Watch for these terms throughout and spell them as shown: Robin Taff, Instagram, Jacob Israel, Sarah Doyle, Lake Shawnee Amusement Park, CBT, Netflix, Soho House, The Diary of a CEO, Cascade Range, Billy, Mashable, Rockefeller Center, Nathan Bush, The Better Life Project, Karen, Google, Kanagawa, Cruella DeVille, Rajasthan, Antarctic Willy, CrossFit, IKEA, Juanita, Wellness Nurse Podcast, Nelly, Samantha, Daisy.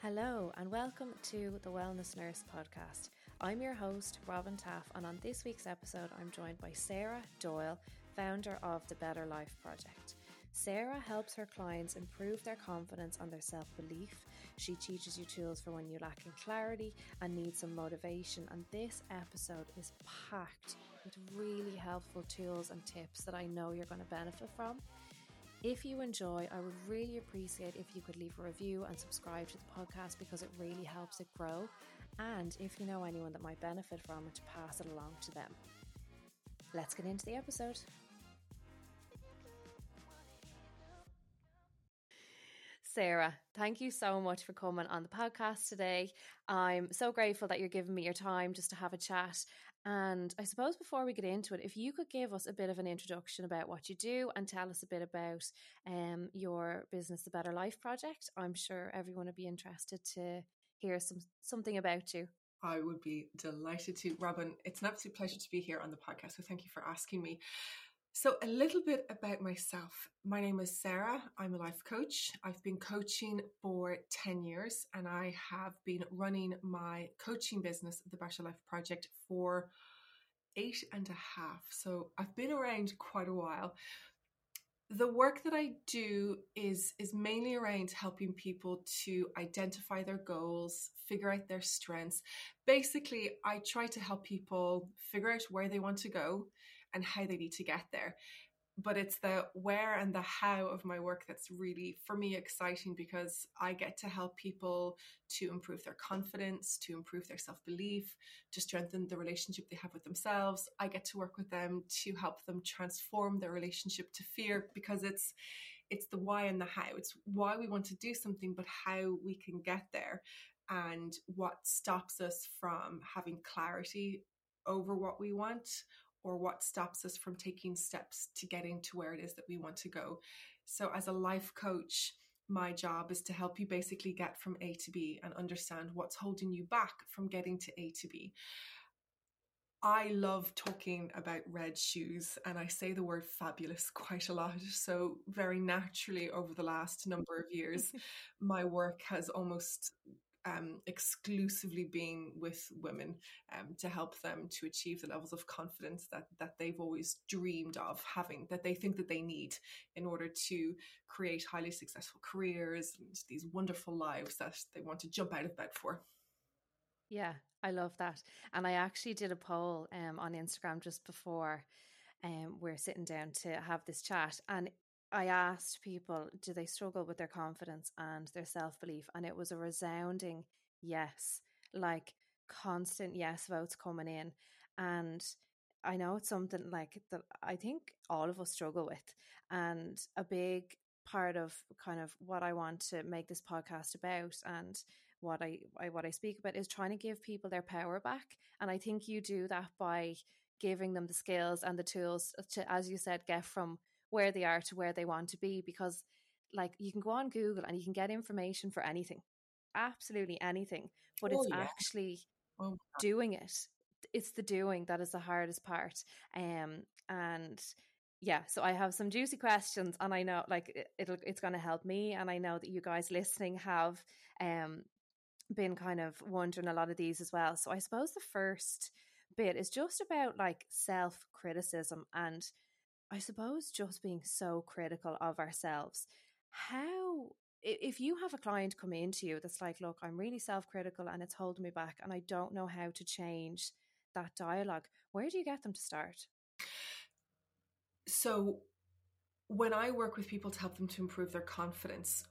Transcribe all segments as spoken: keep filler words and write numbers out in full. Hello and welcome to the Wellness Nurse Podcast. I'm your host, Robin Taff, and on this week's episode, I'm joined by Sarah Doyle, founder of The Better Life Project. Sarah helps her clients improve their confidence and their self-belief. She teaches you tools for when you're lacking clarity and need some motivation. And this episode is packed with really helpful tools and tips that I know you're going to benefit from. If you enjoy, I would really appreciate if you could leave a review and subscribe to the podcast because it really helps it grow. And if you know anyone that might benefit from it, to pass it along to them. Let's get into the episode. Sarah, thank you so much for coming on the podcast today. I'm so grateful that you're giving me your time just to have a chat. And I suppose before we get into it, if you could give us a bit of an introduction about what you do and tell us a bit about um, your business, The Better Life Project, I'm sure everyone would be interested to hear some something about you. I would be delighted to. Robin, it's an absolute pleasure to be here on the podcast, so thank you for asking me. So a little bit about myself. My name is Sarah. I'm a life coach. I've been coaching for ten years and I have been running my coaching business, The Better Life Project, for eight and a half. So I've been around quite a while. The work that I do is, is mainly around helping people to identify their goals, figure out their strengths. Basically, I try to help people figure out where they want to go and how they need to get there. But it's the where and the how of my work that's really, for me, exciting because I get to help people to improve their confidence, to improve their self-belief, to strengthen the relationship they have with themselves. I get to work with them to help them transform their relationship to fear because it's it's the why and the how. It's why we want to do something, but how we can get there and what stops us from having clarity over what we want, or what stops us from taking steps to getting to where it is that we want to go. So as a life coach, my job is to help you basically get from A to B and understand what's holding you back from getting to A to B. I love talking about red shoes, and I say the word fabulous quite a lot. So very naturally, over the last number of years, my work has almost Um, exclusively being with women um, to help them to achieve the levels of confidence that that they've always dreamed of having, that they think that they need in order to create highly successful careers and these wonderful lives that they want to jump out of bed for. Yeah, I love that. And I actually did a poll um, on Instagram just before um, we're sitting down to have this chat, and I asked people, do they struggle with their confidence and their self-belief? And it was a resounding yes, like constant yes votes coming in. And I know it's something like that I think all of us struggle with. And a big part of kind of what I want to make this podcast about and what I, I what I speak about is trying to give people their power back. And I think you do that by giving them the skills and the tools to, as you said, get from where they are to where they want to be, because like you can go on Google and you can get information for anything, absolutely anything, but oh, it's yeah. actually oh, doing it. It's the doing that is the hardest part. Um, and yeah, so I have some juicy questions, and I know like it, it'll, it's going to help me. And I know that you guys listening have um been kind of wondering a lot of these as well. So I suppose the first bit is just about like self-criticism and I suppose just being so critical of ourselves. How, if you have a client come into you that's like, look, I'm really self-critical and it's holding me back and I don't know how to change that dialogue, where do you get them to start? So when I work with people to help them to improve their confidence,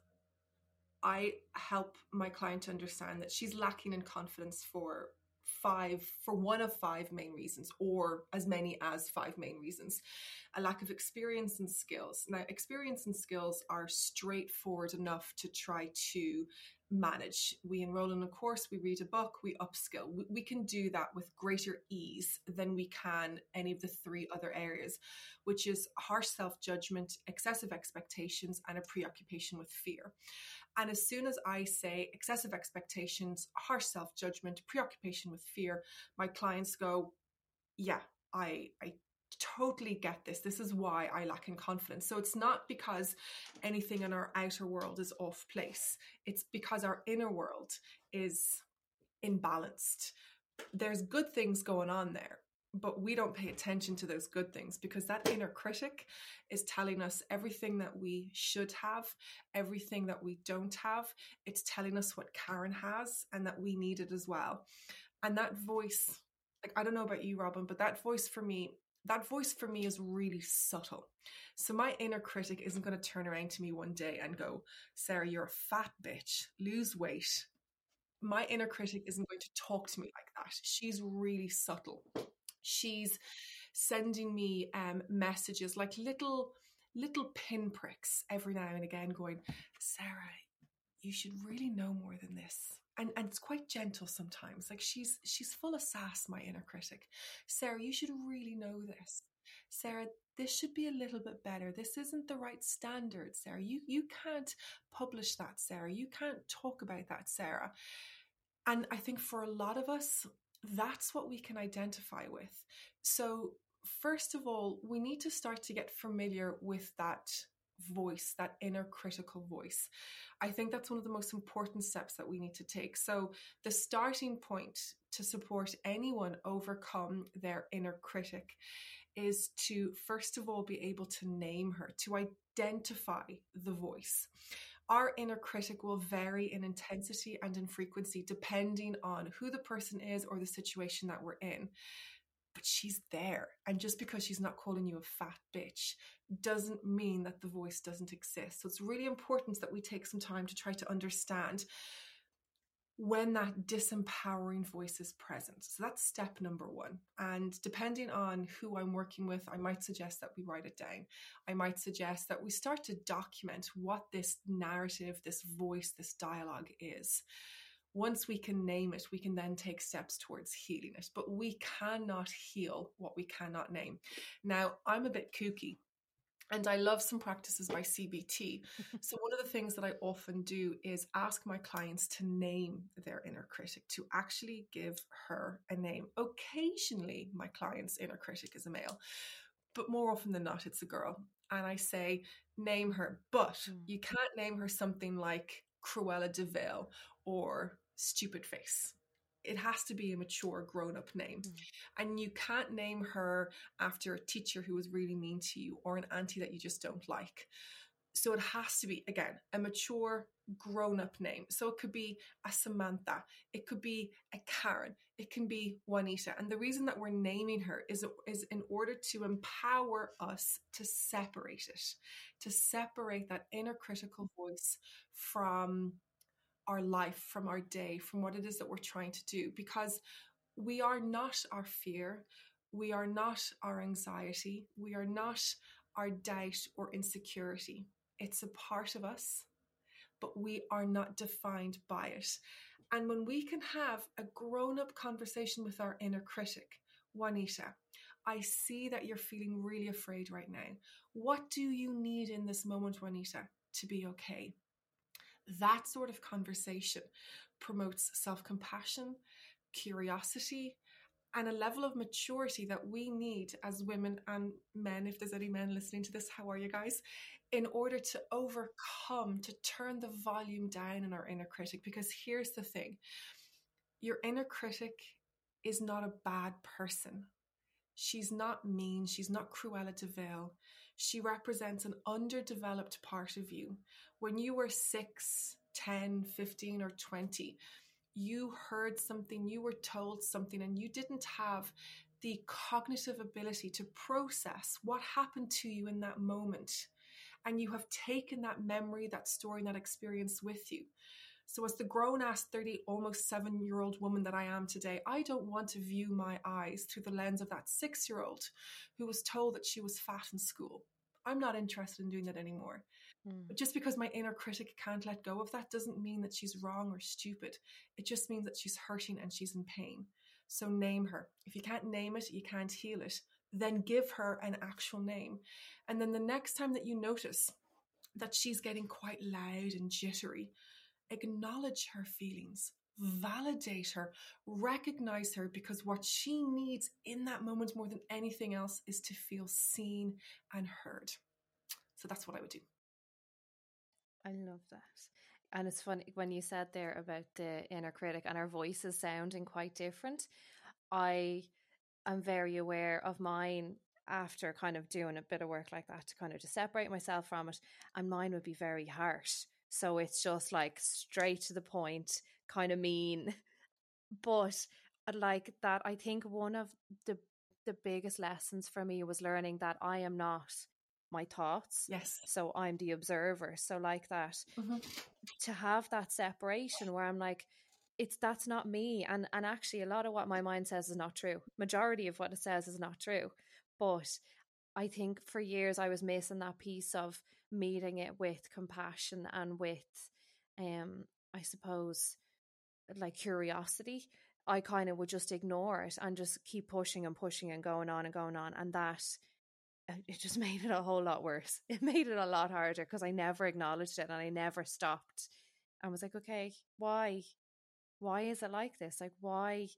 I help my client to understand that she's lacking in confidence for five for one of five main reasons, or as many as five main reasons. A lack of experience and skills. Now, experience and skills are straightforward enough to try to manage. We enroll in a course, we read a book, we upskill. We, we can do that with greater ease than we can any of the three other areas, which is harsh self-judgment, excessive expectations, and a preoccupation with fear. And as soon as I say excessive expectations, harsh self-judgment, preoccupation with fear, my clients go, yeah, I, I totally get this. This is why I lack in confidence. So it's not because anything in our outer world is off place. It's because our inner world is imbalanced. There's good things going on there, but we don't pay attention to those good things because that inner critic is telling us everything that we should have, everything that we don't have. It's telling us what Karen has and that we need it as well. And that voice, like, I don't know about you, Robin, but that voice for me, that voice for me is really subtle. So my inner critic isn't going to turn around to me one day and go, Sarah, you're a fat bitch, lose weight. My inner critic isn't going to talk to me like that. She's really subtle. She's sending me um, messages like little, little pinpricks every now and again going, Sarah, you should really know more than this. And, and it's quite gentle sometimes. Like she's, she's full of sass, my inner critic. Sarah, you should really know this. Sarah, this should be a little bit better. This isn't the right standard, Sarah. You, you can't publish that, Sarah. You can't talk about that, Sarah. And I think for a lot of us, that's what we can identify with. So first of all, we need to start to get familiar with that voice, that inner critical voice. I think that's one of the most important steps that we need to take. So the starting point to support anyone overcome their inner critic is to, first of all, be able to name her, to identify the voice. Our inner critic will vary in intensity and in frequency depending on who the person is or the situation that we're in. But she's there. And just because she's not calling you a fat bitch doesn't mean that the voice doesn't exist. So it's really important that we take some time to try to understand when that disempowering voice is present. So that's step number one. And depending on who I'm working with, I might suggest that we write it down. I might suggest that we start to document what this narrative, this voice, this dialogue is. Once we can name it, we can then take steps towards healing it. But we cannot heal what we cannot name. Now, I'm a bit kooky. And I love some practices by C B T. So one of the things that I often do is ask my clients to name their inner critic, to actually give her a name. Occasionally, my client's inner critic is a male, but more often than not, it's a girl. And I say, name her, but you can't name her something like Cruella DeVille or Stupid Face. It has to be a mature, grown-up name. Mm. And you can't name her after a teacher who was really mean to you or an auntie that you just don't like. So it has to be, again, a mature, grown-up name. So it could be a Samantha. It could be a Karen. It can be Juanita. And the reason that we're naming her is, is in order to empower us to separate it, to separate that inner critical voice from our life, from our day, from what it is that we're trying to do, because we are not our fear, we are not our anxiety, we are not our doubt or insecurity. It's a part of us, but we are not defined by it. And when we can have a grown-up conversation with our inner critic, Juanita, I see that you're feeling really afraid right now. What do you need in this moment, Juanita, to be okay? That sort of conversation promotes self-compassion, curiosity, and a level of maturity that we need as women and men, if there's any men listening to this, how are you guys? In order to overcome, to turn the volume down in our inner critic. Because here's the thing, your inner critic is not a bad person. She's not mean, she's not Cruella DeVille. She represents an underdeveloped part of you. When you were six, ten, fifteen, or twenty, you heard something, you were told something, and you didn't have the cognitive ability to process what happened to you in that moment. And you have taken that memory, that story, and that experience with you. So as the grown-ass thirty, almost seven-year-old woman that I am today, I don't want to view my eyes through the lens of that six-year-old who was told that she was fat in school. I'm not interested in doing that anymore. Mm. But just because my inner critic can't let go of that doesn't mean that she's wrong or stupid. It just means that she's hurting and she's in pain. So name her. If you can't name it, you can't heal it. Then give her an actual name. And then the next time that you notice that she's getting quite loud and jittery, acknowledge her feelings, validate her, recognize her, because what she needs in that moment more than anything else is to feel seen and heard. So that's what I would do. I love that. And it's funny when you said there about the inner critic and our voices sounding quite different. I am very aware of mine after kind of doing a bit of work like that to kind of just separate myself from it. And mine would be very harsh. So it's just like straight to the point, kind of mean. But like that, I think one of the the biggest lessons for me was learning that I am not my thoughts. Yes. So I'm the observer. So like that, mm-hmm. to have that separation where I'm like, it's that's not me. And and actually a lot of what my mind says is not true. Majority of what it says is not true. But I think for years I was missing that piece of meeting it with compassion and with, um, I suppose, like curiosity. I kind of would just ignore it and just keep pushing and pushing and going on and going on. And that it just made it a whole lot worse. It made it a lot harder because I never acknowledged it and I never stopped. I was like, okay, why? Why is it like this? Like, why,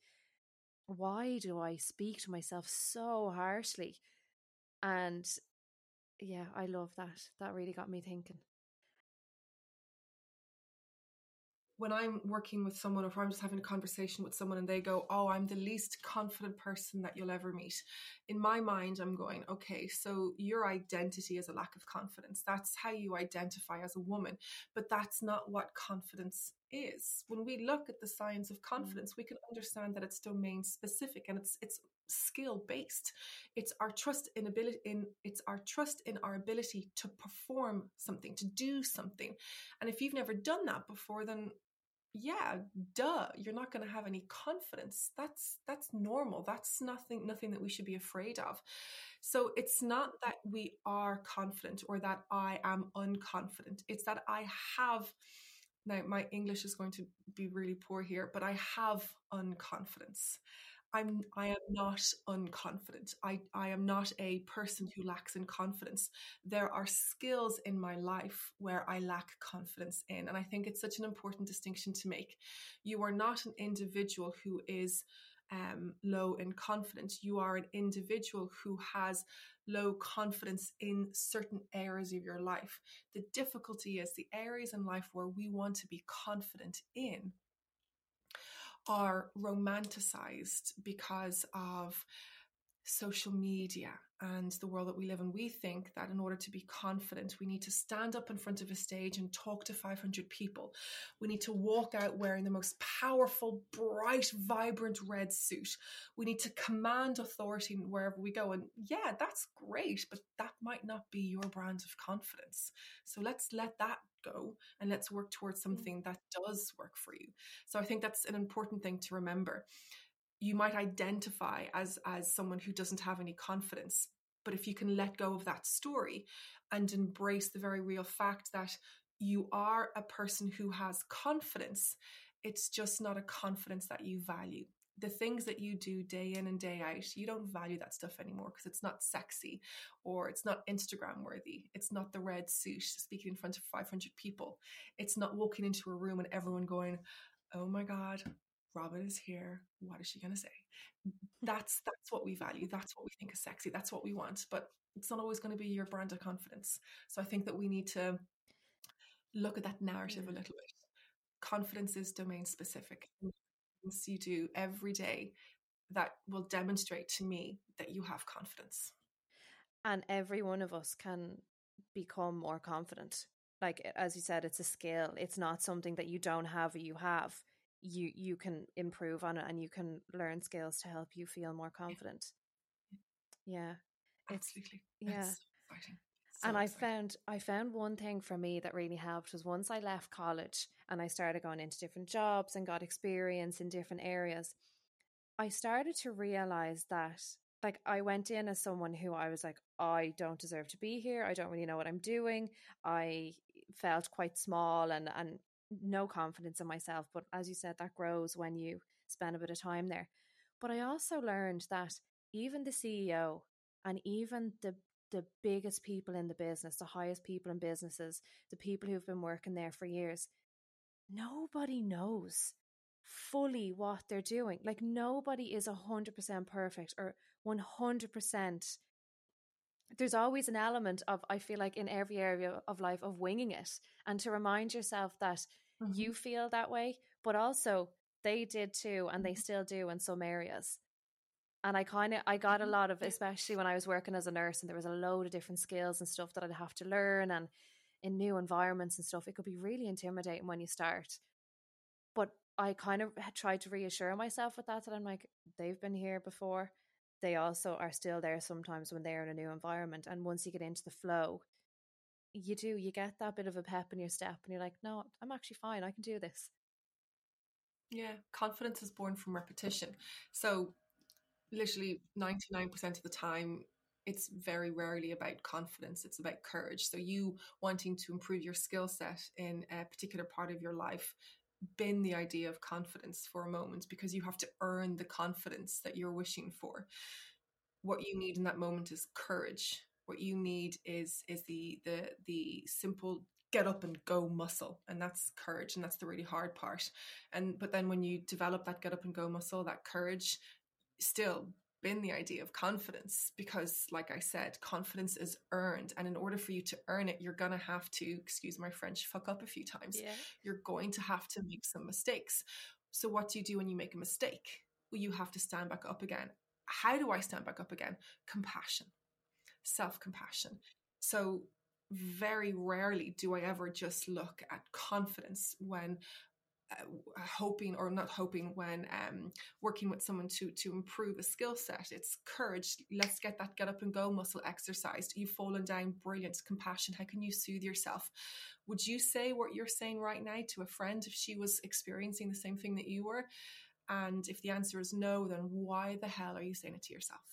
why do I speak to myself so harshly? And yeah, I love that. That really got me thinking. When I'm working with someone, or if I'm just having a conversation with someone and they go, oh, I'm the least confident person that you'll ever meet. In my mind, I'm going, okay, so your identity is a lack of confidence. That's how you identify as a woman. But that's not what confidence is. When we look at the science of confidence, we can understand that it's domain specific and it's it's skill based. It's our trust in ability in it's our trust in our ability to perform something, to do something. And if you've never done that before, then yeah, duh, you're not going to have any confidence. That's that's normal. That's nothing, nothing that we should be afraid of. So it's not that we are confident or that I am unconfident. It's that I have, now my English is going to be really poor here, but I have unconfidence. I'm, I am not unconfident. I, I am not a person who lacks in confidence. There are skills in my life where I lack confidence in. And I think it's such an important distinction to make. You are not an individual who is um, low in confidence. You are an individual who has low confidence in certain areas of your life. The difficulty is the areas in life where we want to be confident in are romanticized because of social media and the world that we live in. We think that in order to be confident, we need to stand up in front of a stage and talk to five hundred people. We need to walk out wearing the most powerful, bright, vibrant red suit. We need to command authority wherever we go. And yeah, that's great, but that might not be your brand of confidence. So let's let that go and let's work towards something that does work for you. So I think that's an important thing to remember. You might identify as, as someone who doesn't have any confidence, but if you can let go of that story and embrace the very real fact that you are a person who has confidence, it's just not a confidence that you value. The things that you do day in and day out, you don't value that stuff anymore because it's not sexy or it's not Instagram worthy. It's not the red suit speaking in front of five hundred people. It's not walking into a room and everyone going, oh my God, Robin is here. What is she going to say? That's that's what we value. That's what we think is sexy. That's what we want. But it's not always going to be your brand of confidence. So I think that we need to look at that narrative a little bit. Confidence is domain specific. Things you do every day that will demonstrate to me that you have confidence. And every one of us can become more confident. Like, as you said, it's a skill. It's not something that you don't have or you have. you you can improve on it and you can learn skills to help you feel more confident. Yeah. yeah. Absolutely. It's, yeah. It's exciting. It's so and I exciting. found, I found one thing for me that really helped was once I left college and I started going into different jobs and got experience in different areas, I started to realize that, like, I went in as someone who I was like, I don't deserve to be here. I don't really know what I'm doing. I felt quite small and, and, no confidence in myself. But as you said, that grows when you spend a bit of time there. But I also learned that even the C E O and even the the biggest people in the business, the highest people in businesses, the people who've been working there for years, nobody knows fully what they're doing. Like, nobody is one hundred percent perfect or one hundred percent. There's always an element of, I feel like, in every area of life, of winging it, and to remind yourself that mm-hmm. you feel that way, but also they did too, and they still do in some areas. And I kind of, I got a lot of, especially when I was working as a nurse, and there was a load of different skills and stuff that I'd have to learn, and in new environments and stuff, it could be really intimidating when you start. But I kind of tried to reassure myself with that, that I'm like, they've been here before. They also are still there sometimes when they're in a new environment. And once you get into the flow, you do, you get that bit of a pep in your step, and you're like, no, I'm actually fine. I can do this. Yeah. Confidence is born from repetition. So literally ninety-nine percent of the time, it's very rarely about confidence. It's about courage. So you wanting to improve your skill set in a particular part of your life, bin the idea of confidence for a moment, because you have to earn the confidence that you're wishing for. What you need in that moment is courage. What you need is is the the the simple get up and go muscle. And that's courage. And that's the really hard part. And but then when you develop that get up and go muscle, that courage, still bin the idea of confidence, because like I said, confidence is earned. And in order for you to earn it, you're going to have to, excuse my French, fuck up a few times. Yeah. You're going to have to make some mistakes. So what do you do when you make a mistake? Well, you have to stand back up again. How do I stand back up again? Compassion, self-compassion. So very rarely do I ever just look at confidence when Uh, hoping or not hoping when um, working with someone to to improve a skill set. It's courage. Let's get that get up and go muscle exercised. You've fallen down. Brilliant. Compassion. How can you soothe yourself? Would you say what you're saying right now to a friend if she was experiencing the same thing that you were? And if the answer is no, then why the hell are you saying it to yourself?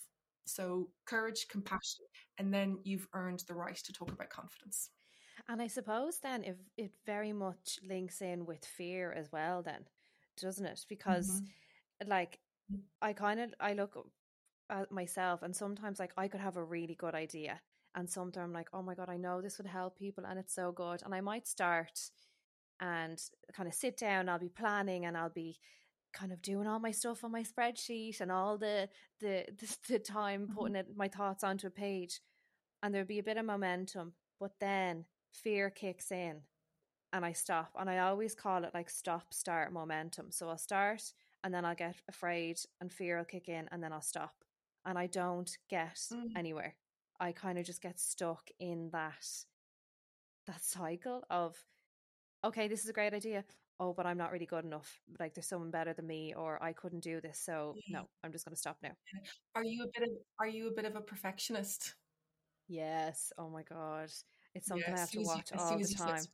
So courage, compassion, and then you've earned the right to talk about confidence. And I suppose then if it very much links in with fear as well then, doesn't it? Because mm-hmm. like I kind of, I look at myself, and sometimes like I could have a really good idea, and sometimes I'm like, oh my God, I know this would help people and it's so good. And I might start and kind of sit down, I'll be planning and I'll be kind of doing all my stuff on my spreadsheet and all the, the, the, the time putting mm-hmm. it, my thoughts onto a page, and there'd be a bit of momentum, but then fear kicks in and I stop. And I always call it like stop, start, momentum. So I'll start and then I'll get afraid and fear will kick in and then I'll stop. And I don't get mm. anywhere. I kind of just get stuck in that, that cycle of, okay, this is a great idea. Oh, but I'm not really good enough. Like there's someone better than me, or I couldn't do this. So yeah. no, I'm just going to stop now. Are you a bit of, are you a bit of a perfectionist? Yes. Oh my God. It's something yeah, I have to watch you, all the time.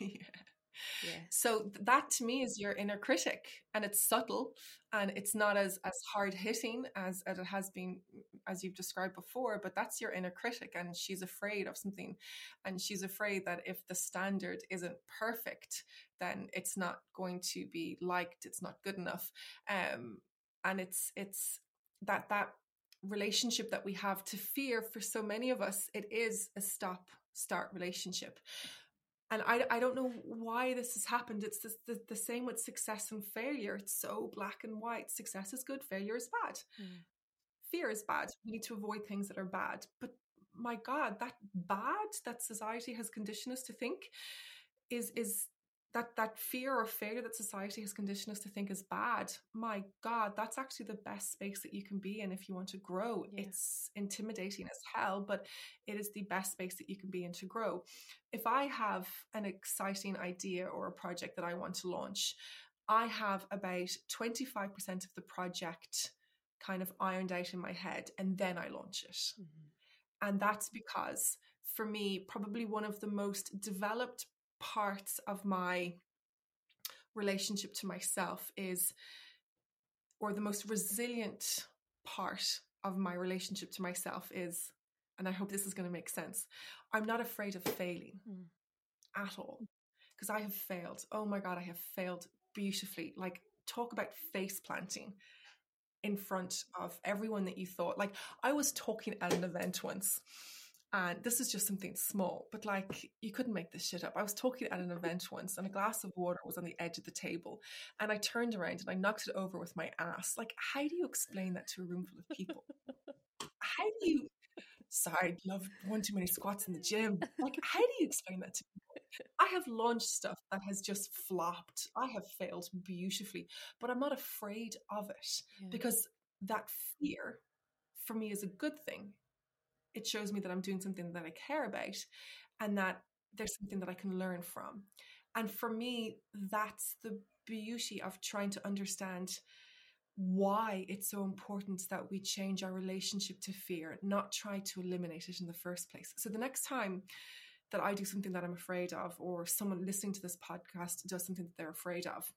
Yeah. Yeah. So that to me is your inner critic, and it's subtle and it's not as, as hard hitting as, as it has been, as you've described before, but that's your inner critic, and she's afraid of something, and she's afraid that if the standard isn't perfect, then it's not going to be liked. It's not good enough. Um, and it's, it's that, that, relationship that we have to fear. For so many of us, it is a stop start relationship, and I, I don't know why this has happened. It's the, the, the same with success and failure. It's so black and white. Success is good, failure is bad. Mm. Fear is bad. We need to avoid things that are bad. But my God, that bad that society has conditioned us to think is is That that fear or failure that society has conditioned us to think is bad, my God, that's actually the best space that you can be in if you want to grow. Yeah. It's intimidating as hell, but it is the best space that you can be in to grow. If I have an exciting idea or a project that I want to launch, I have about twenty-five percent of the project kind of ironed out in my head, and then I launch it. Mm-hmm. And that's because, for me, probably one of the most developed parts of my relationship to myself is, or the most resilient part of my relationship to myself is, and I hope this is going to make sense, I'm not afraid of failing mm. at all, because I have failed. Oh my God, I have failed beautifully. Like, talk about face planting in front of everyone that you thought. Like, I was talking at an event once, And this is just something small, but like, you couldn't make this shit up. I was talking at an event once and a glass of water was on the edge of the table and I turned around and I knocked it over with my ass. Like, how do you explain that to a room full of people? How do you, sorry, love one too many squats in the gym. Like, how do you explain that to people? I have launched stuff that has just flopped. I have failed beautifully, but I'm not afraid of it yeah. because that fear for me is a good thing. It shows me that I'm doing something that I care about and that there's something that I can learn from. And for me, that's the beauty of trying to understand why it's so important that we change our relationship to fear, not try to eliminate it in the first place. So the next time that I do something that I'm afraid of, or someone listening to this podcast does something that they're afraid of,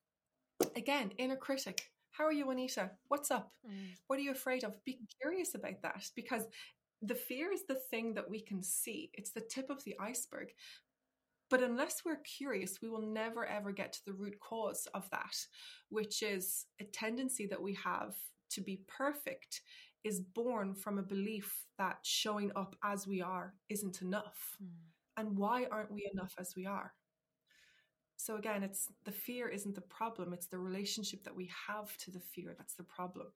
again, inner critic. How are you, Juanita? What's up? Mm. What are you afraid of? Be curious about that, because the fear is the thing that we can see. It's the tip of the iceberg. But unless we're curious, we will never, ever get to the root cause of that, which is a tendency that we have to be perfect is born from a belief that showing up as we are isn't enough. Mm. And why aren't we enough as we are? So again, it's the fear isn't the problem. It's the relationship that we have to the fear that's the problem.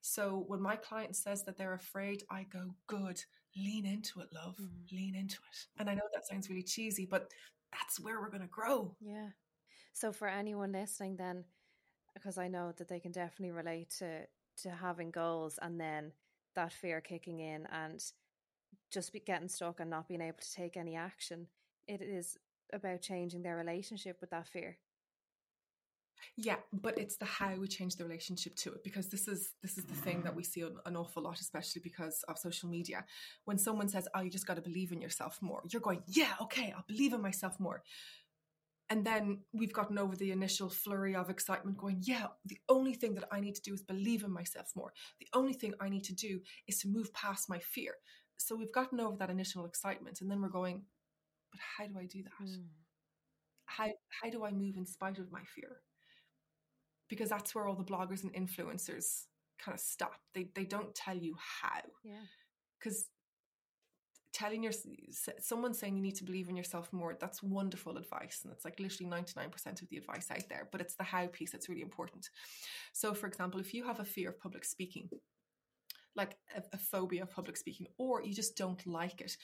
So when my client says that they're afraid, I go, good, lean into it, love, mm. lean into it. And I know that sounds really cheesy, but that's where we're going to grow. Yeah. So for anyone listening then, because I know that they can definitely relate to, to having goals and then that fear kicking in and just be getting stuck and not being able to take any action. It is about changing their relationship with that fear. Yeah, but it's the how we change the relationship to it, because this is this is the thing that we see an, an awful lot, especially because of social media. When someone says, oh, you just got to believe in yourself more, you're going, yeah, okay, I'll believe in myself more. And then we've gotten over the initial flurry of excitement going, yeah, the only thing that I need to do is believe in myself more. The only thing I need to do is to move past my fear. So we've gotten over that initial excitement and then we're going, but how do I do that? Mm. How how do I move in spite of my fear? Because that's where all the bloggers and influencers kind of stop. They they don't tell you how. Yeah. Because telling your someone saying you need to believe in yourself more, that's wonderful advice, and it's like literally ninety-nine percent of the advice out there. But it's the how piece that's really important. So, for example, if you have a fear of public speaking, like a, a phobia of public speaking, or you just don't like it.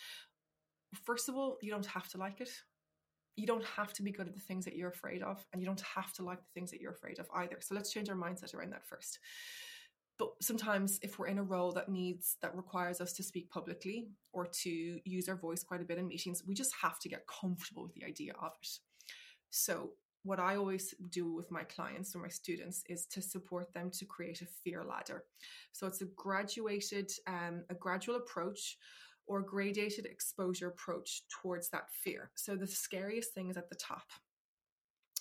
First of all, you don't have to like it. You don't have to be good at the things that you're afraid of, and you don't have to like the things that you're afraid of either. So let's change our mindset around that first. But sometimes if we're in a role that needs, that requires us to speak publicly or to use our voice quite a bit in meetings, we just have to get comfortable with the idea of it. So what I always do with my clients or my students is to support them to create a fear ladder. So it's a graduated, um, a gradual approach or gradated exposure approach towards that fear. So the scariest thing is at the top,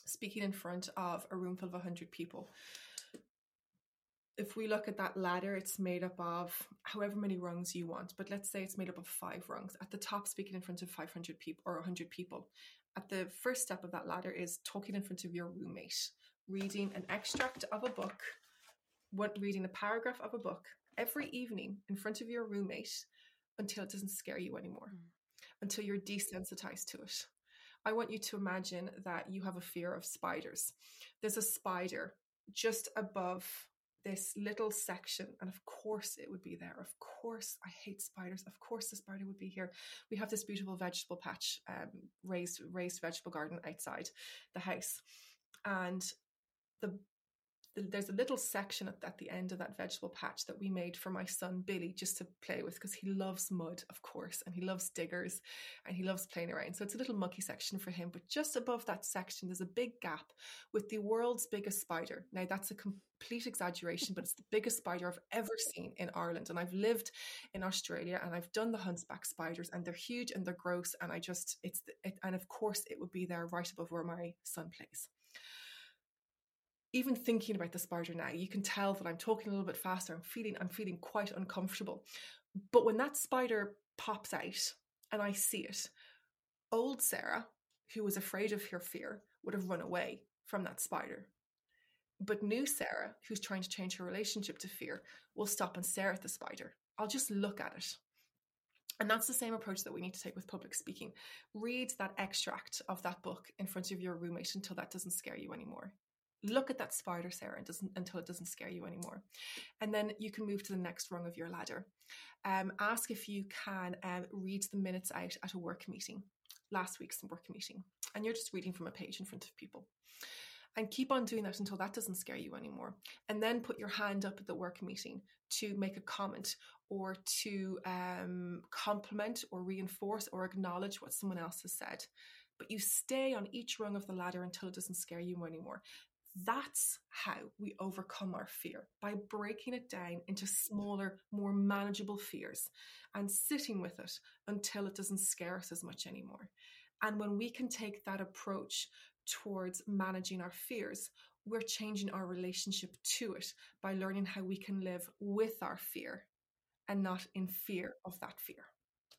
speaking in front of a room full of one hundred people. If we look at that ladder, it's made up of however many rungs you want, but let's say it's made up of five rungs. At the top, speaking in front of five hundred people or one hundred people. At the first step of that ladder is talking in front of your roommate, reading an extract of a book, reading a paragraph of a book every evening in front of your roommate, until it doesn't scare you anymore, mm. until you're desensitized to it. I want you to imagine that you have a fear of spiders. There's a spider just above this little section, and of course it would be there. Of course, I hate spiders. Of course, the spider would be here. We have this beautiful vegetable patch, um, raised raised vegetable garden outside the house, and the there's a little section at, at the end of that vegetable patch that we made for my son Billy just to play with, because he loves mud, of course, and he loves diggers and he loves playing around. So it's a little mucky section for him, but just above that section there's a big gap with the world's biggest spider. Now that's a complete exaggeration, but it's the biggest spider I've ever seen in Ireland, and I've lived in Australia and I've done the huntsback spiders, and they're huge and they're gross, and I just it's it, and of course it would be there right above where my son plays. Even thinking about the spider now, you can tell that I'm talking a little bit faster. I'm feeling, I'm feeling quite uncomfortable. But when that spider pops out and I see it, old Sarah, who was afraid of her fear, would have run away from that spider. But new Sarah, who's trying to change her relationship to fear, will stop and stare at the spider. I'll just look at it. And that's the same approach that we need to take with public speaking. Read that extract of that book in front of your roommate until that doesn't scare you anymore. Look at that spider, Sarah, and doesn't, until it doesn't scare you anymore. And then you can move to the next rung of your ladder. Um, ask if you can um, read the minutes out at a work meeting, last week's work meeting. And you're just reading from a page in front of people. And keep on doing that until that doesn't scare you anymore. And then put your hand up at the work meeting to make a comment or to um, compliment or reinforce or acknowledge what someone else has said. But you stay on each rung of the ladder until it doesn't scare you anymore. That's how we overcome our fear, by breaking it down into smaller, more manageable fears and sitting with it until it doesn't scare us as much anymore. And when we can take that approach towards managing our fears, we're changing our relationship to it by learning how we can live with our fear and not in fear of that fear.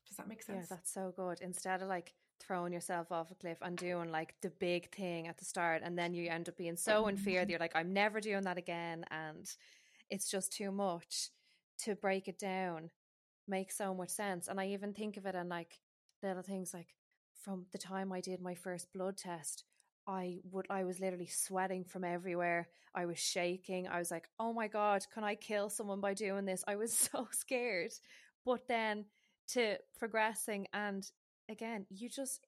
Does that make sense? Yeah, that's so good. Instead of like throwing yourself off a cliff and doing like the big thing at the start, and then you end up being so in fear that you're like, I'm never doing that again, and it's just too much. To break it down makes so much sense. And I even think of it in like little things, like from the time I did my first blood test, I would I was literally sweating from everywhere. I was shaking. I was like, oh my God, can I kill someone by doing this? I was so scared. But then to progressing, and again, you just,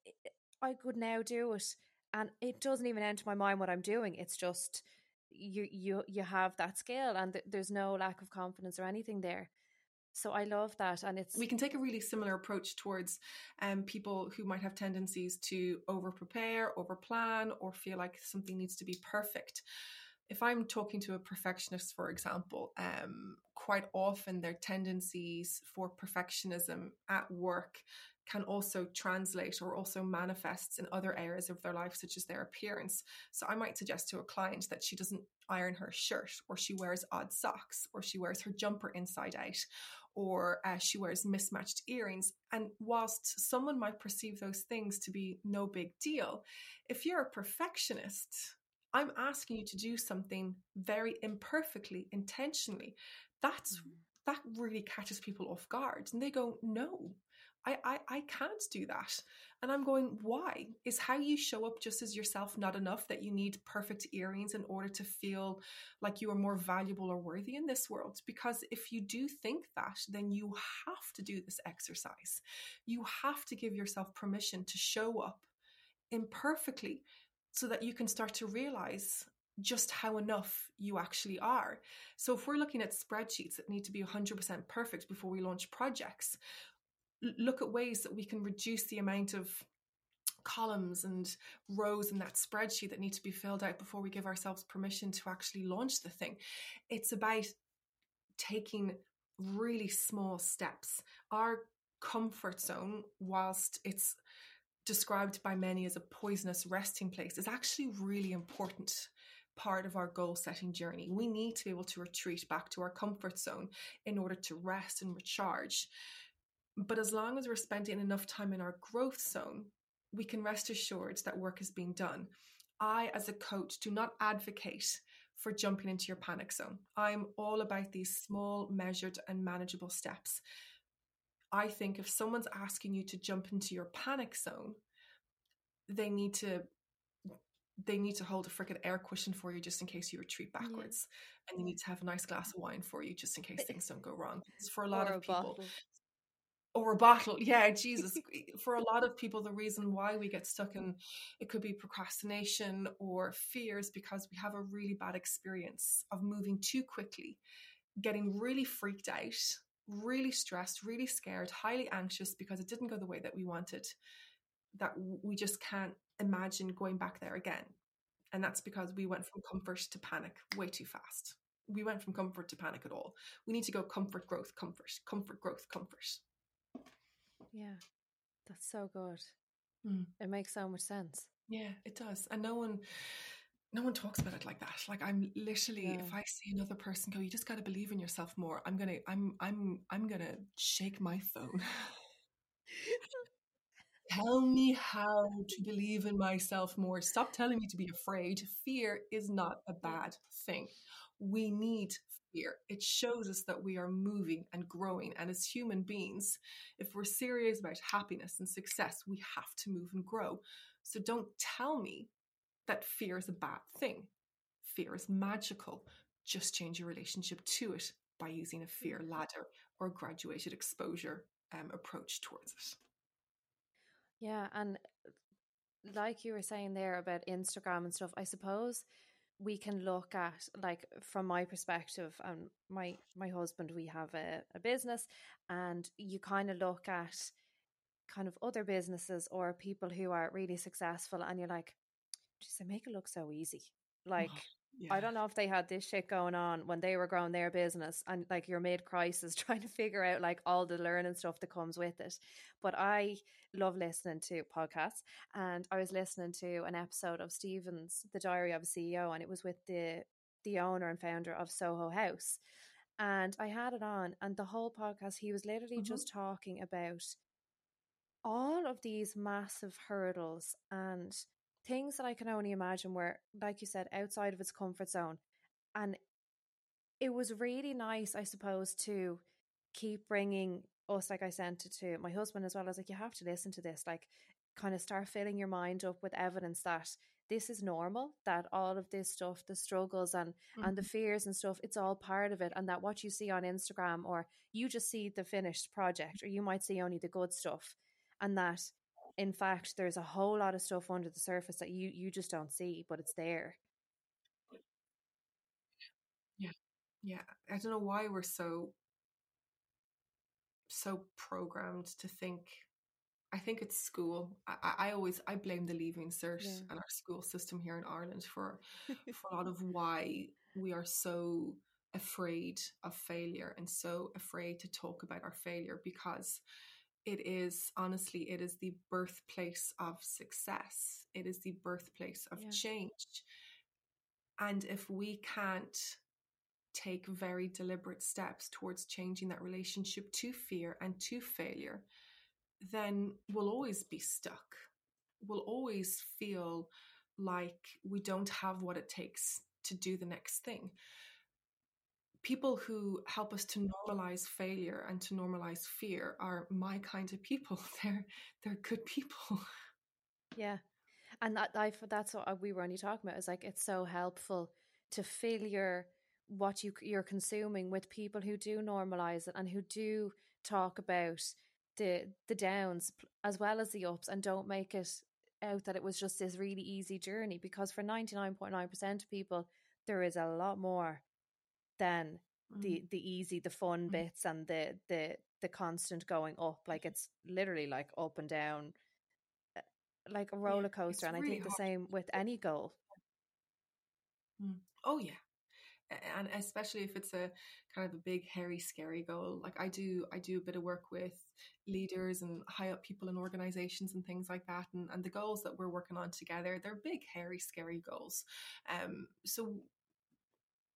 I could now do it, and it doesn't even enter my mind what I'm doing. It's just you you you have that skill, and th- there's no lack of confidence or anything there. So I love that. And it's, we can take a really similar approach towards um people who might have tendencies to over prepare, over plan, or feel like something needs to be perfect. If I'm talking to a perfectionist, for example, um, quite often their tendencies for perfectionism at work can also translate or also manifests in other areas of their life, such as their appearance. So I might suggest to a client that she doesn't iron her shirt, or she wears odd socks, or she wears her jumper inside out, or uh, she wears mismatched earrings. And whilst someone might perceive those things to be no big deal, if you're a perfectionist, I'm asking you to do something very imperfectly, intentionally. That's, that really catches people off guard. And they go, no, I, I, I can't do that. And I'm going, why? Is how you show up just as yourself not enough that you need perfect earrings in order to feel like you are more valuable or worthy in this world? Because if you do think that, then you have to do this exercise. You have to give yourself permission to show up imperfectly, so that you can start to realize just how enough you actually are. So if we're looking at spreadsheets that need to be one hundred percent perfect before we launch projects, look at ways that we can reduce the amount of columns and rows in that spreadsheet that need to be filled out before we give ourselves permission to actually launch the thing. It's about taking really small steps. Our comfort zone, whilst it's described by many as a poisonous resting place, is actually a really important part of our goal setting journey. We need to be able to retreat back to our comfort zone in order to rest and recharge. But as long as we're spending enough time in our growth zone, we can rest assured that work is being done. I, as a coach, do not advocate for jumping into your panic zone. I'm all about these small, measured and manageable steps. I think if someone's asking you to jump into your panic zone, they need to they need to hold a freaking air cushion for you just in case you retreat backwards. Yeah. And they need to have a nice glass of wine for you just in case things don't go wrong. It's for a lot or of a people. Bottle. Or a bottle. Yeah, Jesus. For a lot of people, the reason why we get stuck in, it could be procrastination or fears, because we have a really bad experience of moving too quickly, getting really freaked out, really stressed, really scared, highly anxious because it didn't go the way that we wanted, that we just can't imagine going back there again. And that's because we went from comfort to panic way too fast. We went from comfort to panic at all. We need to go comfort, growth, comfort, comfort, growth, comfort. Yeah, that's so good. Mm. It makes so much sense. Yeah, it does. And no one... No one talks about it like that. Like I'm literally, yeah. If I see another person go, you just got to believe in yourself more. I'm going to, I'm, I'm, I'm going to shake my phone. Tell me how to believe in myself more. Stop telling me to be afraid. Fear is not a bad thing. We need fear. It shows us that we are moving and growing. And as human beings, if we're serious about happiness and success, we have to move and grow. So don't tell me that fear is a bad thing. Fear is magical. Just change your relationship to it by using a fear ladder or graduated exposure um, approach towards it. Yeah. And like you were saying there about Instagram and stuff, I suppose we can look at, like, from my perspective, and um, my, my husband, we have a, a business, and you kind of look at kind of other businesses or people who are really successful, and you're like, just they make it look so easy. Like, oh, yeah. I don't know if they had this shit going on when they were growing their business, and like you're mid crisis trying to figure out like all the learning stuff that comes with it. But I love listening to podcasts, and I was listening to an episode of Stephen's The Diary of a C E O, and it was with the the owner and founder of Soho House. And I had it on, and the whole podcast, he was literally mm-hmm. just talking about all of these massive hurdles and things that I can only imagine were, like you said, outside of its comfort zone. And it was really nice, I suppose, to keep bringing us, like I sent it to my husband as well. I was like, you have to listen to this, like kind of start filling your mind up with evidence that this is normal, that all of this stuff, the struggles and, mm-hmm. and the fears and stuff, it's all part of it. And that what you see on Instagram, or you just see the finished project, or you might see only the good stuff, and that in fact, there's a whole lot of stuff under the surface that you, you just don't see, but it's there. Yeah. Yeah. I don't know why we're so, so programmed to think. I think it's school. I, I always, I blame the Leaving Cert yeah. and our school system here in Ireland for, for a lot of why we are so afraid of failure and so afraid to talk about our failure, because it is, honestly, it is the birthplace of success. It is the birthplace of yeah. change. And if we can't take very deliberate steps towards changing that relationship to fear and to failure, then we'll always be stuck. We'll always feel like we don't have what it takes to do the next thing. People who help us to normalize failure and to normalize fear are my kind of people. They're they're good people. Yeah, and that I that's what we were only talking about. It's like it's so helpful to fill your what you you're consuming with people who do normalize it and who do talk about the the downs as well as the ups, and don't make it out that it was just this really easy journey. Because for ninety-nine point nine percent of people, there is a lot more than the the easy, the fun bits and the the the constant going up. Like it's literally like up and down, like a roller coaster. Yeah, and really I think hard. The same with any goal. Oh yeah, and especially if it's a kind of a big, hairy, scary goal. Like I do, I do a bit of work with leaders and high up people in organizations and things like that. And and the goals that we're working on together, they're big, hairy, scary goals. Um, so.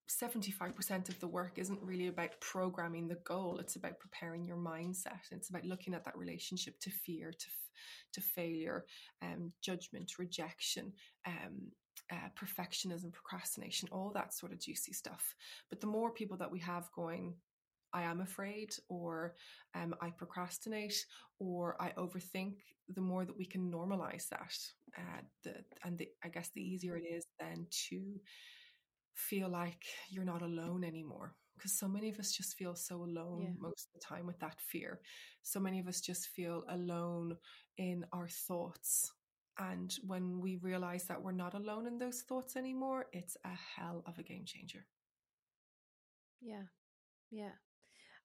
seventy-five percent of the work isn't really about programming the goal. It's about preparing your mindset. It's about looking at that relationship to fear, to to failure, um, judgment, rejection, um, uh, perfectionism, procrastination, all that sort of juicy stuff. But the more people that we have going, I am afraid, or um, I procrastinate, or I overthink, the more that we can normalize that. Uh, the, and the, I guess the easier it is then to feel like you're not alone anymore, because so many of us just feel so alone yeah. most of the time with that fear. So many of us just feel alone in our thoughts, and when we realize that we're not alone in those thoughts anymore, it's a hell of a game changer. Yeah, yeah.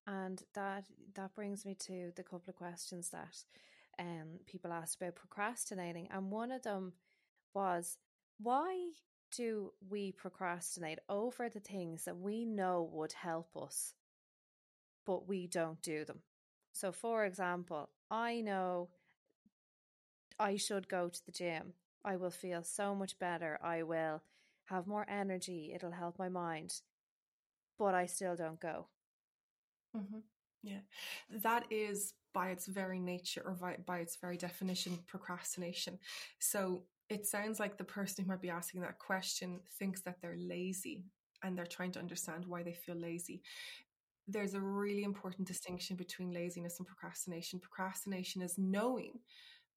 And that that brings me to the couple of questions that um people asked about procrastinating, and one of them was, why do we procrastinate over the things that we know would help us, but we don't do them? So for example, I know I should go to the gym. I will feel so much better. I will have more energy. It'll help my mind, but I still don't go. Mm-hmm. Yeah, that is by its very nature, or by, by its very definition, procrastination. So it sounds like the person who might be asking that question thinks that they're lazy and they're trying to understand why they feel lazy. There's a really important distinction between laziness and procrastination. Procrastination is knowing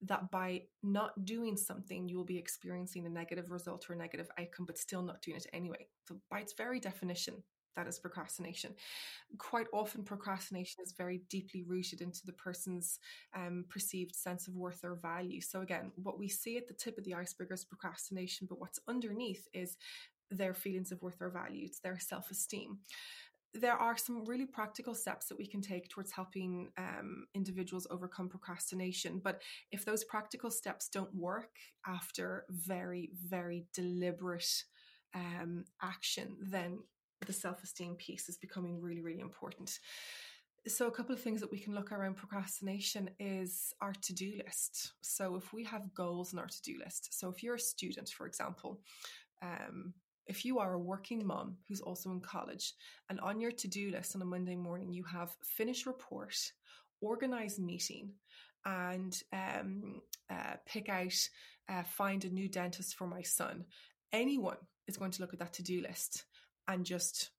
that by not doing something, you will be experiencing a negative result or a negative outcome, but still not doing it anyway. So by its very definition, that is procrastination. Quite often, procrastination is very deeply rooted into the person's um, perceived sense of worth or value. So again, what we see at the tip of the iceberg is procrastination, but what's underneath is their feelings of worth or value. It's their self-esteem. There are some really practical steps that we can take towards helping um, individuals overcome procrastination. But if those practical steps don't work, after very, very deliberate um, action, then the self-esteem piece is becoming really, really important. So a couple of things that we can look around procrastination is our to-do list. So if we have goals in our to-do list, so if you're a student, for example, um, if you are a working mom who's also in college, and on your to-do list on a Monday morning, you have finish report, organize meeting, and um, uh, pick out, uh, find a new dentist for my son. Anyone is going to look at that to-do list and just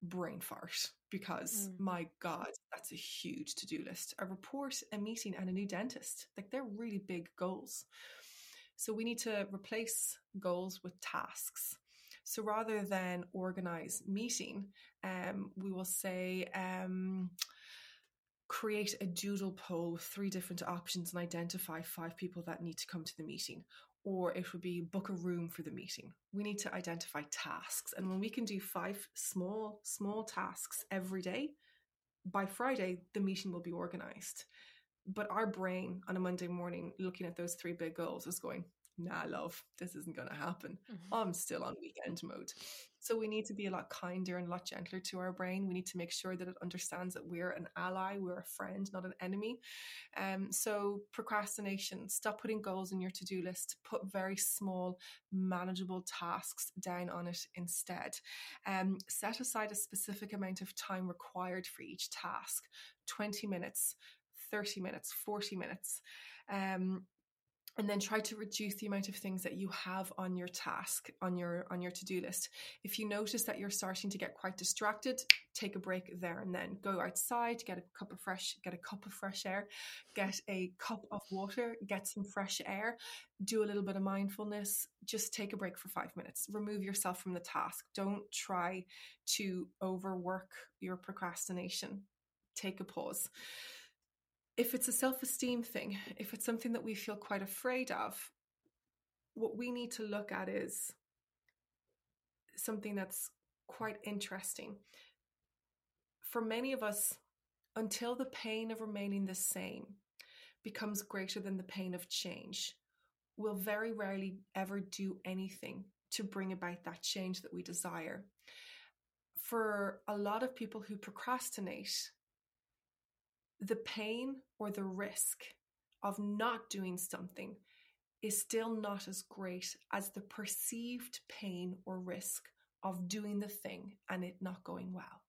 brain fart, because mm. my God, that's a huge to-do list. A report, a meeting, and a new dentist. Like, they're really big goals. So we need to replace goals with tasks. So rather than organize meeting, um, we will say, um, create a doodle poll with three different options and identify five people that need to come to the meeting. Or it would be book a room for the meeting. We need to identify tasks. And when we can do five small, small tasks every day, by Friday, the meeting will be organized. But our brain on a Monday morning, looking at those three big goals, is going, nah, love, this isn't going to happen. Mm-hmm. I'm still on weekend mode. So we need to be a lot kinder and a lot gentler to our brain. We need to make sure that it understands that we're an ally, we're a friend, not an enemy. Um, so procrastination, stop putting goals in your to-do list, put very small, manageable tasks down on it instead. Um, set aside a specific amount of time required for each task, twenty minutes, thirty minutes, forty minutes. Um, And then try to reduce the amount of things that you have on your task, on your on your to-do list. If you notice that you're starting to get quite distracted, take a break there and then. Go outside, get a cup of fresh, get a cup of fresh air, get a cup of water, get some fresh air, do a little bit of mindfulness, just take a break for five minutes. Remove yourself from the task. Don't try to overwork your procrastination. Take a pause. If it's a self-esteem thing, if it's something that we feel quite afraid of, what we need to look at is something that's quite interesting. For many of us, until the pain of remaining the same becomes greater than the pain of change, we'll very rarely ever do anything to bring about that change that we desire. For a lot of people who procrastinate, the pain or the risk of not doing something is still not as great as the perceived pain or risk of doing the thing and it not going well.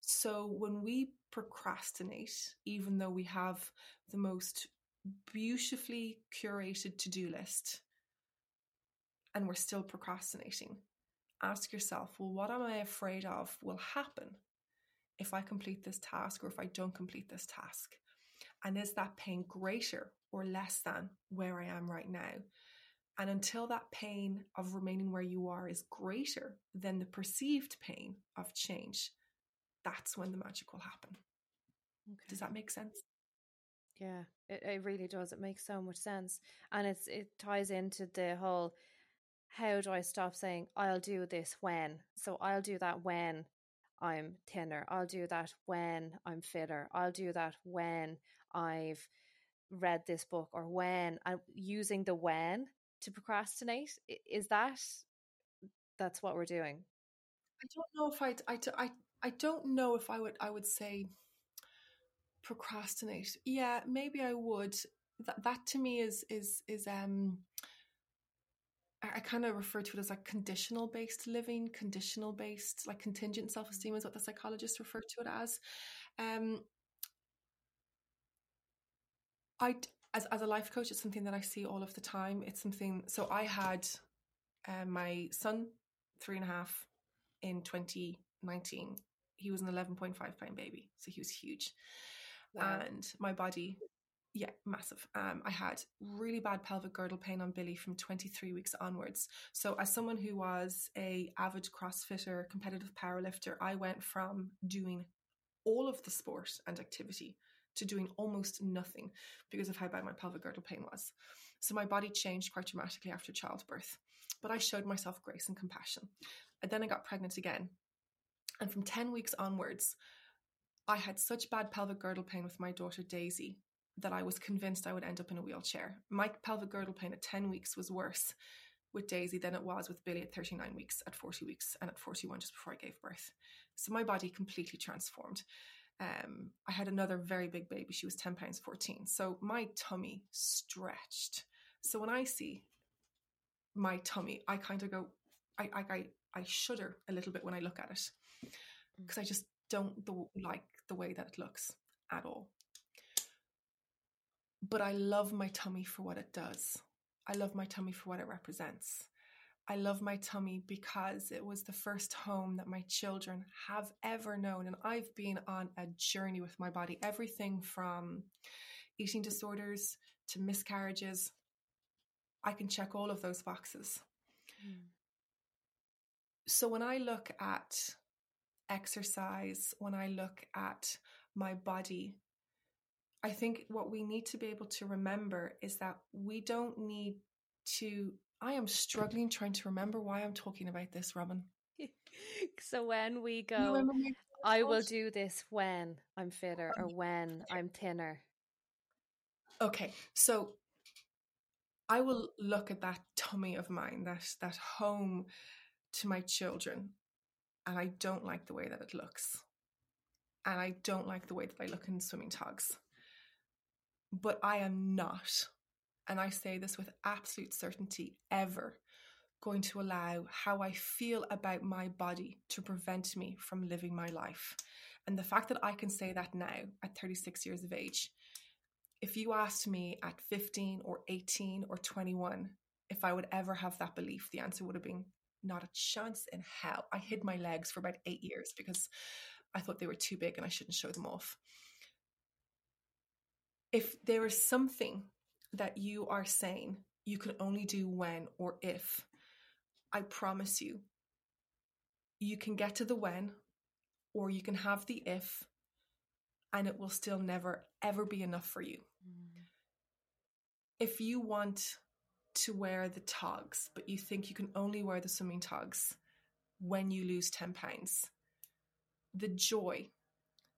So when we procrastinate, even though we have the most beautifully curated to-do list and we're still procrastinating, ask yourself, well, what am I afraid of will happen if I complete this task or if I don't complete this task? And is that pain greater or less than where I am right now? And until that pain of remaining where you are is greater than the perceived pain of change, that's when the magic will happen. Okay. Does that make sense? Yeah, it, it really does. It makes so much sense. And it's it ties into the whole, how do I stop saying, I'll do this when? So I'll do that when I'm thinner, I'll do that when I'm fitter, I'll do that when I've read this book, or when I'm using the when to procrastinate. Is that that's what we're doing? I don't know if I'd, I I I don't know if I would I would say procrastinate. Yeah, maybe I would. That that to me is is is um I kind of refer to it as like conditional based living, conditional based, like contingent self-esteem is what the psychologists refer to it as. Um, I, as as a life coach, it's something that I see all of the time. It's something, so I had uh, my son, three and a half, in twenty nineteen. He was an eleven point five pound baby, so he was huge. Wow. And my body, yeah, massive. Um, I had really bad pelvic girdle pain on Billy from twenty-three weeks onwards. So as someone who was a avid CrossFitter, competitive powerlifter, I went from doing all of the sport and activity to doing almost nothing because of how bad my pelvic girdle pain was. So my body changed quite dramatically after childbirth, but I showed myself grace and compassion. And then I got pregnant again. And from ten weeks onwards, I had such bad pelvic girdle pain with my daughter Daisy that I was convinced I would end up in a wheelchair. My pelvic girdle pain at ten weeks was worse with Daisy than it was with Billy at thirty-nine weeks, at forty weeks, and at forty-one just before I gave birth. So my body completely transformed. Um, I had another very big baby. She was ten pounds fourteen. So my tummy stretched. So when I see my tummy, I kind of go, I, I, I, I shudder a little bit when I look at it, because I just don't the, like the way that it looks at all. But I love my tummy for what it does. I love my tummy for what it represents. I love my tummy because it was the first home that my children have ever known. And I've been on a journey with my body, everything from eating disorders to miscarriages. I can check all of those boxes. Mm. So when I look at exercise, when I look at my body, I think what we need to be able to remember is that we don't need to... I am struggling trying to remember why I'm talking about this, Robin. So when we go, I will do this when I'm fitter or when I'm thinner. Okay, so I will look at that tummy of mine, that that home to my children, and I don't like the way that it looks. And I don't like the way that I look in swimming togs. But I am not, and I say this with absolute certainty, ever going to allow how I feel about my body to prevent me from living my life. And the fact that I can say that now at thirty-six years of age, if you asked me at fifteen or eighteen or twenty-one, if I would ever have that belief, the answer would have been not a chance in hell. I hid my legs for about eight years because I thought they were too big and I shouldn't show them off. If there is something that you are saying you can only do when or if, I promise you, you can get to the when, or you can have the if, and it will still never, ever be enough for you. Mm. If you want to wear the togs, but you think you can only wear the swimming togs when you lose ten pounds, the joy,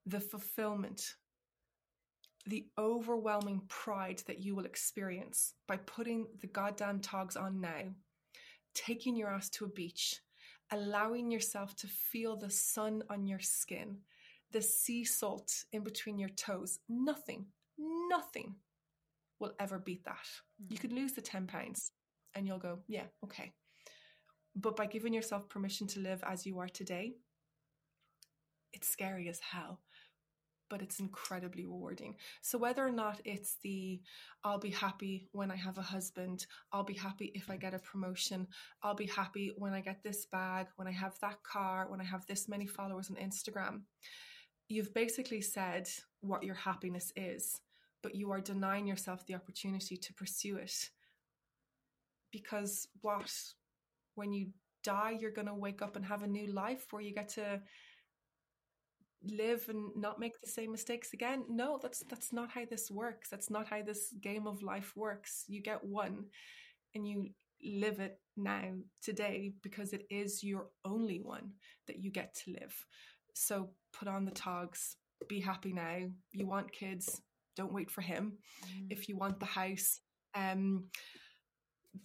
the fulfillment, the overwhelming pride that you will experience by putting the goddamn togs on now, taking your ass to a beach, allowing yourself to feel the sun on your skin, the sea salt in between your toes, nothing, nothing will ever beat that. Mm. You could lose the ten pounds and you'll go, yeah, okay. But by giving yourself permission to live as you are today, it's scary as hell, but it's incredibly rewarding. So whether or not it's the, I'll be happy when I have a husband, I'll be happy if I get a promotion, I'll be happy when I get this bag, when I have that car, when I have this many followers on Instagram, you've basically said what your happiness is, but you are denying yourself the opportunity to pursue it. Because what, when you die, you're going to wake up and have a new life where you get to live and not make the same mistakes again? No, that's that's not how this works. That's not how this game of life works. You get one and you live it now, today, because it is your only one that you get to live. So put on the togs, be happy now. You want kids, don't wait for him. Mm. If you want the house, um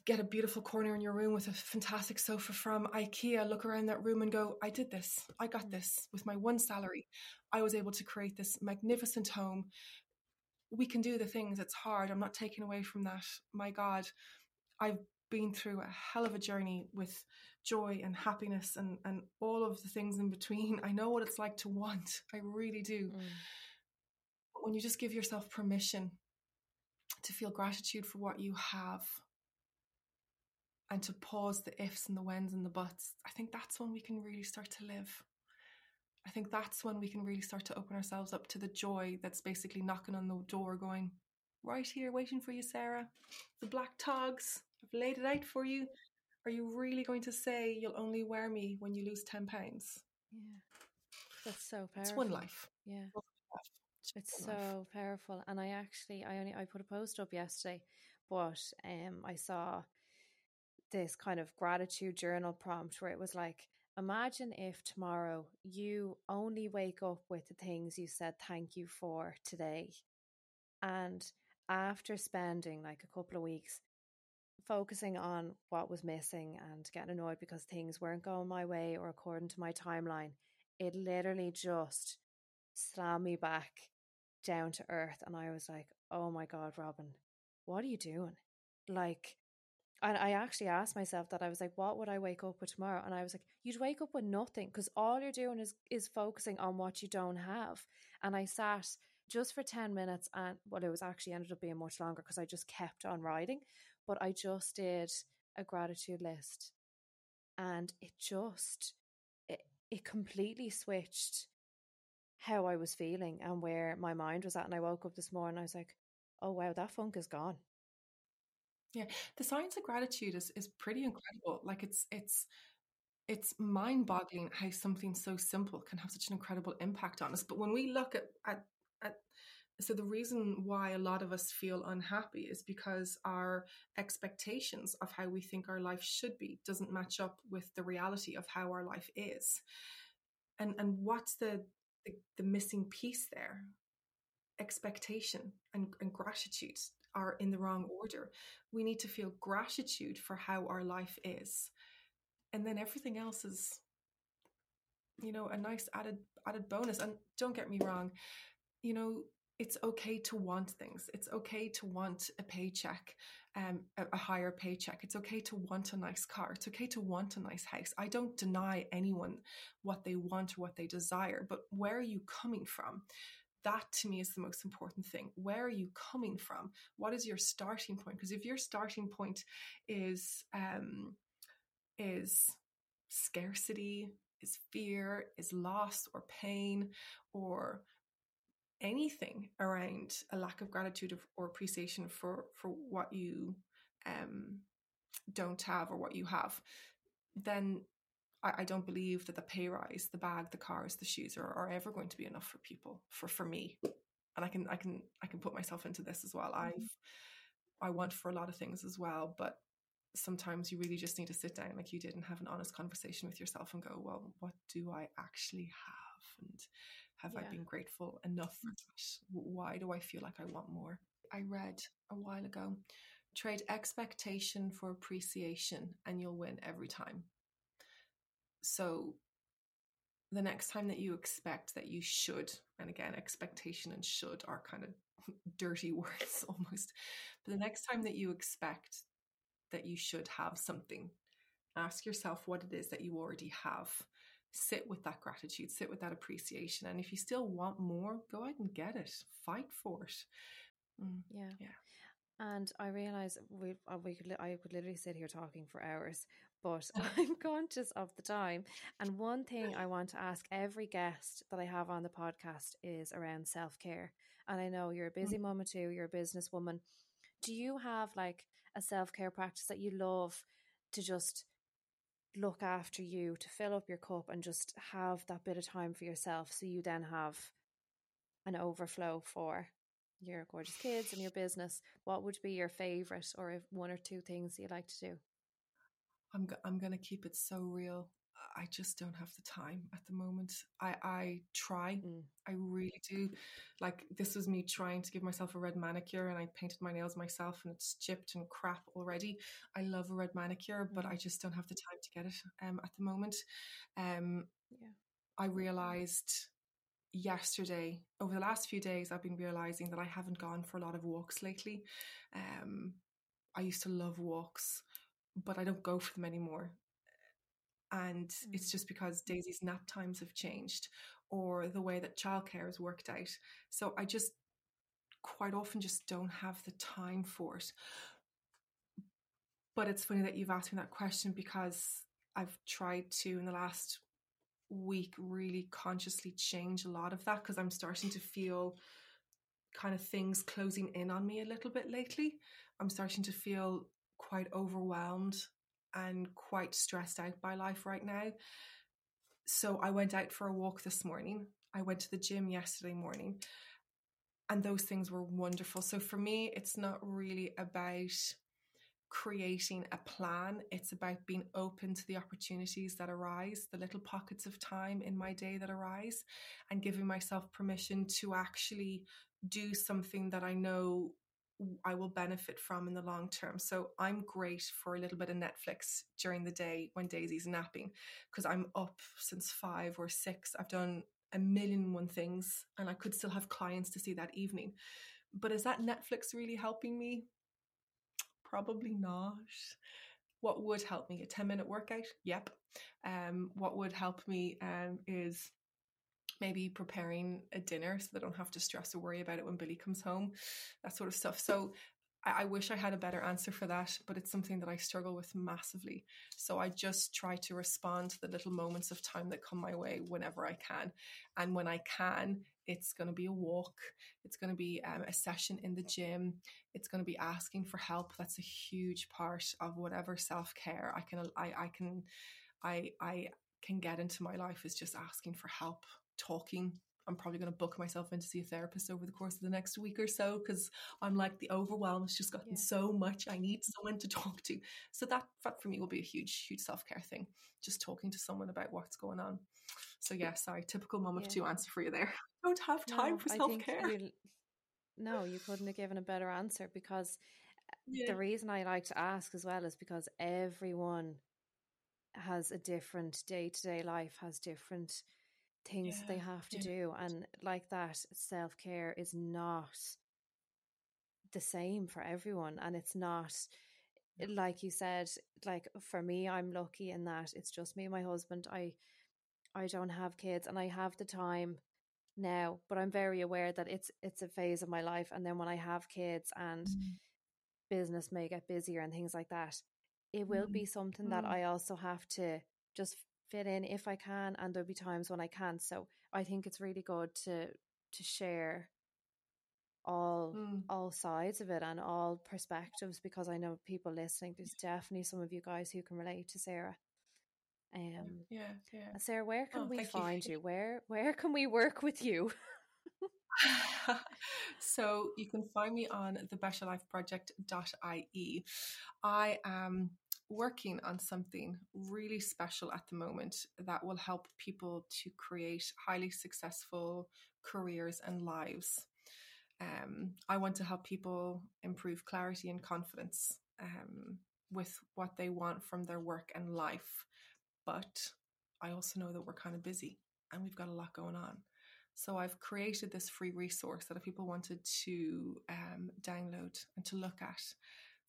get a beautiful corner in your room with a fantastic sofa from IKEA. Look around that room and go, I did this. I got this with my one salary. I was able to create this magnificent home. We can do the things. It's hard. I'm not taking away from that. My God, I've been through a hell of a journey with joy and happiness and, and all of the things in between. I know what it's like to want. I really do. Mm. But when you just give yourself permission to feel gratitude for what you have, and to pause the ifs and the whens and the buts. I think that's when we can really start to live. I think that's when we can really start to open ourselves up to the joy that's basically knocking on the door going, right here waiting for you, Sarah. The black togs, I've laid it out for you. Are you really going to say you'll only wear me when you lose ten pounds? Yeah. That's so powerful. It's one life. Yeah. It's, it's one so life. Powerful. And I actually, I only, I put a post up yesterday, but um, I saw this kind of gratitude journal prompt where it was like, imagine if tomorrow you only wake up with the things you said thank you for today. And after spending like a couple of weeks focusing on what was missing and getting annoyed because things weren't going my way or according to my timeline, it literally just slammed me back down to earth. And I was like, oh my God, Robin, what are you doing? Like, and I actually asked myself that. I was like, what would I wake up with tomorrow? And I was like, you'd wake up with nothing, because all you're doing is, is focusing on what you don't have. And I sat just for ten minutes, and well, it was actually ended up being much longer because I just kept on writing. But I just did a gratitude list, and it just, it, it completely switched how I was feeling and where my mind was at. And I woke up this morning, I was like, oh wow, that funk is gone. Yeah. The science of gratitude is, is pretty incredible. Like it's, it's, it's mind boggling how something so simple can have such an incredible impact on us. But when we look at, at, at So the reason why a lot of us feel unhappy is because our expectations of how we think our life should be doesn't match up with the reality of how our life is. And and what's the the, the missing piece there? Expectation and, and gratitude are in the wrong order. We need to feel gratitude for how our life is. And then everything else is, you know, a nice added added bonus. And don't get me wrong, you know, it's okay to want things. It's okay to want a paycheck, um, a, a higher paycheck. It's okay to want a nice car. It's okay to want a nice house. I don't deny anyone what they want or what they desire, but where are you coming from? That to me is the most important thing. Where are you coming from? What is your starting point? Because if your starting point is um, is scarcity, is fear, is loss or pain or anything around a lack of gratitude or appreciation for for what you um don't have or what you have, then I, I don't believe that the pay rise, the bag, the cars, the shoes are, are ever going to be enough for people, for for me. And I can I can I can put myself into this as well. Mm-hmm. I've I want for a lot of things as well, but sometimes you really just need to sit down like you did and have an honest conversation with yourself and go, well, what do I actually have? And have yeah. I been grateful enough for that? Why do I feel like I want more? I read a while ago, trade expectation for appreciation and you'll win every time. So the next time that you expect that you should, and again, expectation and should are kind of dirty words almost, but the next time that you expect that you should have something, ask yourself what it is that you already have. Sit with that gratitude, sit with that appreciation. And if you still want more, go out and get it, fight for it. Mm, yeah. Yeah. And I realize we, we could, I could literally sit here talking for hours, but I'm conscious of the time. And one thing I want to ask every guest that I have on the podcast is around self-care. And I know you're a busy mm-hmm. mama too, you're a businesswoman. Do you have like a self-care practice that you love to just look after you, to fill up your cup and just have that bit of time for yourself, so you then have an overflow for your gorgeous kids and your business? What would be your favorite or one or two things that you like to do? I'm go- I'm gonna keep it so real. I just don't have the time at the moment. I I try, mm. I really do. Like, this was me trying to give myself a red manicure, and I painted my nails myself, and it's chipped and crap already. I love a red manicure, but I just don't have the time to get it um, at the moment. Um, yeah. I realized yesterday, over the last few days, I've been realizing that I haven't gone for a lot of walks lately. Um, I used to love walks, but I don't go for them anymore. And it's just because Daisy's nap times have changed, or the way that childcare has worked out. So I just quite often just don't have the time for it. But it's funny that you've asked me that question, because I've tried to, in the last week, really consciously change a lot of that, because I'm starting to feel kind of things closing in on me a little bit lately. I'm starting to feel quite overwhelmed and quite stressed out by life right now. So I went out for a walk this morning. I went to the gym yesterday morning, and those things were wonderful. So for me, it's not really about creating a plan. It's about being open to the opportunities that arise, the little pockets of time in my day that arise, and giving myself permission to actually do something that I know I will benefit from in the long term. So I'm great for a little bit of Netflix during the day when Daisy's napping, because I'm up since five or six. I've done a million and one things, and I could still have clients to see that evening. But is that Netflix really helping me? Probably not. What would help me? A ten minute workout? Yep. Um, what would help me um, is maybe preparing a dinner so they don't have to stress or worry about it when Billy comes home, that sort of stuff. So I, I wish I had a better answer for that, but it's something that I struggle with massively. So I just try to respond to the little moments of time that come my way whenever I can. And when I can, it's going to be a walk. It's going to be um, a session in the gym. It's going to be asking for help. That's a huge part of whatever self-care I can, I, I can, I, I can get into my life, is just asking for help. Talking. I'm probably going to book myself in to see a therapist over the course of the next week or so, because I'm like, the overwhelm has just gotten yeah. so much. I need someone to talk to. So that, that for me will be a huge, huge self-care thing. Just talking to someone about what's going on. So yeah, sorry, typical mom yeah. of two answer for you there. I don't have time no, for self-care. You, no, you couldn't have given a better answer, because yeah. the reason I like to ask as well is because everyone has a different day-to-day life, has different things yeah, they have to yeah. do, and like that, self-care is not the same for everyone, and it's not, like you said, like for me, I'm lucky in that it's just me and my husband. I I don't have kids, and I have the time now, but I'm very aware that it's it's a phase of my life, and then when I have kids and mm-hmm. business may get busier and things like that, it will mm-hmm. be something mm-hmm. that I also have to just fit in if I can, and there'll be times when I can't. So I think it's really good to to share all mm. all sides of it and all perspectives, because I know people listening, there's definitely some of you guys who can relate to Sarah. Um yeah, yeah. Sarah, where can oh, we find you. you? Where where can we work with you? So you can find me on the better life project dot I E. I am working on something really special at the moment that will help people to create highly successful careers and lives. Um, I want to help people improve clarity and confidence um, with what they want from their work and life. But I also know that we're kind of busy and we've got a lot going on. So I've created this free resource that if people wanted to um, download and to look at,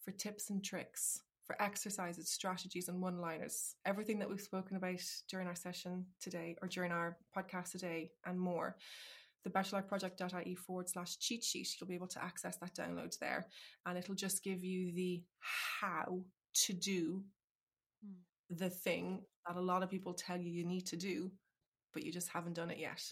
for tips and tricks, for exercises, strategies, and one-liners, everything that we've spoken about during our session today or during our podcast today and more. The better life project dot I E forward slash cheat sheet. You'll be able to access that download there, and it'll just give you the how to do mm. the thing that a lot of people tell you you need to do, but you just haven't done it yet.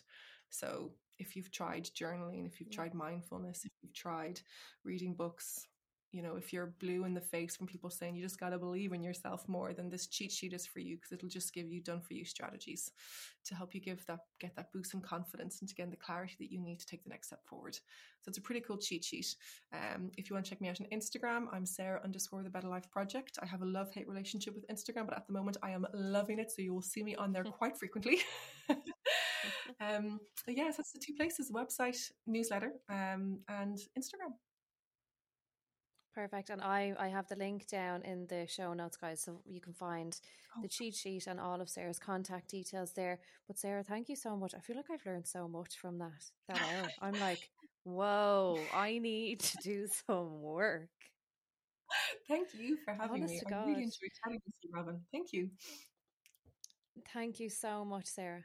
So if you've tried journaling, if you've yeah. tried mindfulness, if you've tried reading books, you know, if you're blue in the face from people saying you just got to believe in yourself more, then this cheat sheet is for you, because it'll just give you done for you strategies to help you give that, get that boost in confidence and to get the clarity that you need to take the next step forward. So it's a pretty cool cheat sheet. Um, if you want to check me out on Instagram, I'm Sarah underscore the Better Life Project. I have a love-hate relationship with Instagram, but at the moment I am loving it. So you will see me on there quite frequently. um, yes, yeah, so that's the two places, website, newsletter, um, and Instagram. Perfect. And I, I have the link down in the show notes, guys, so you can find oh. the cheat sheet and all of Sarah's contact details there. But Sarah, thank you so much. I feel like I've learned so much from that, that hour. I'm like, whoa, I need to do some work. Thank you for having Honest me. I God. really enjoyed chatting with you, Robin. Thank you. Thank you so much, Sarah.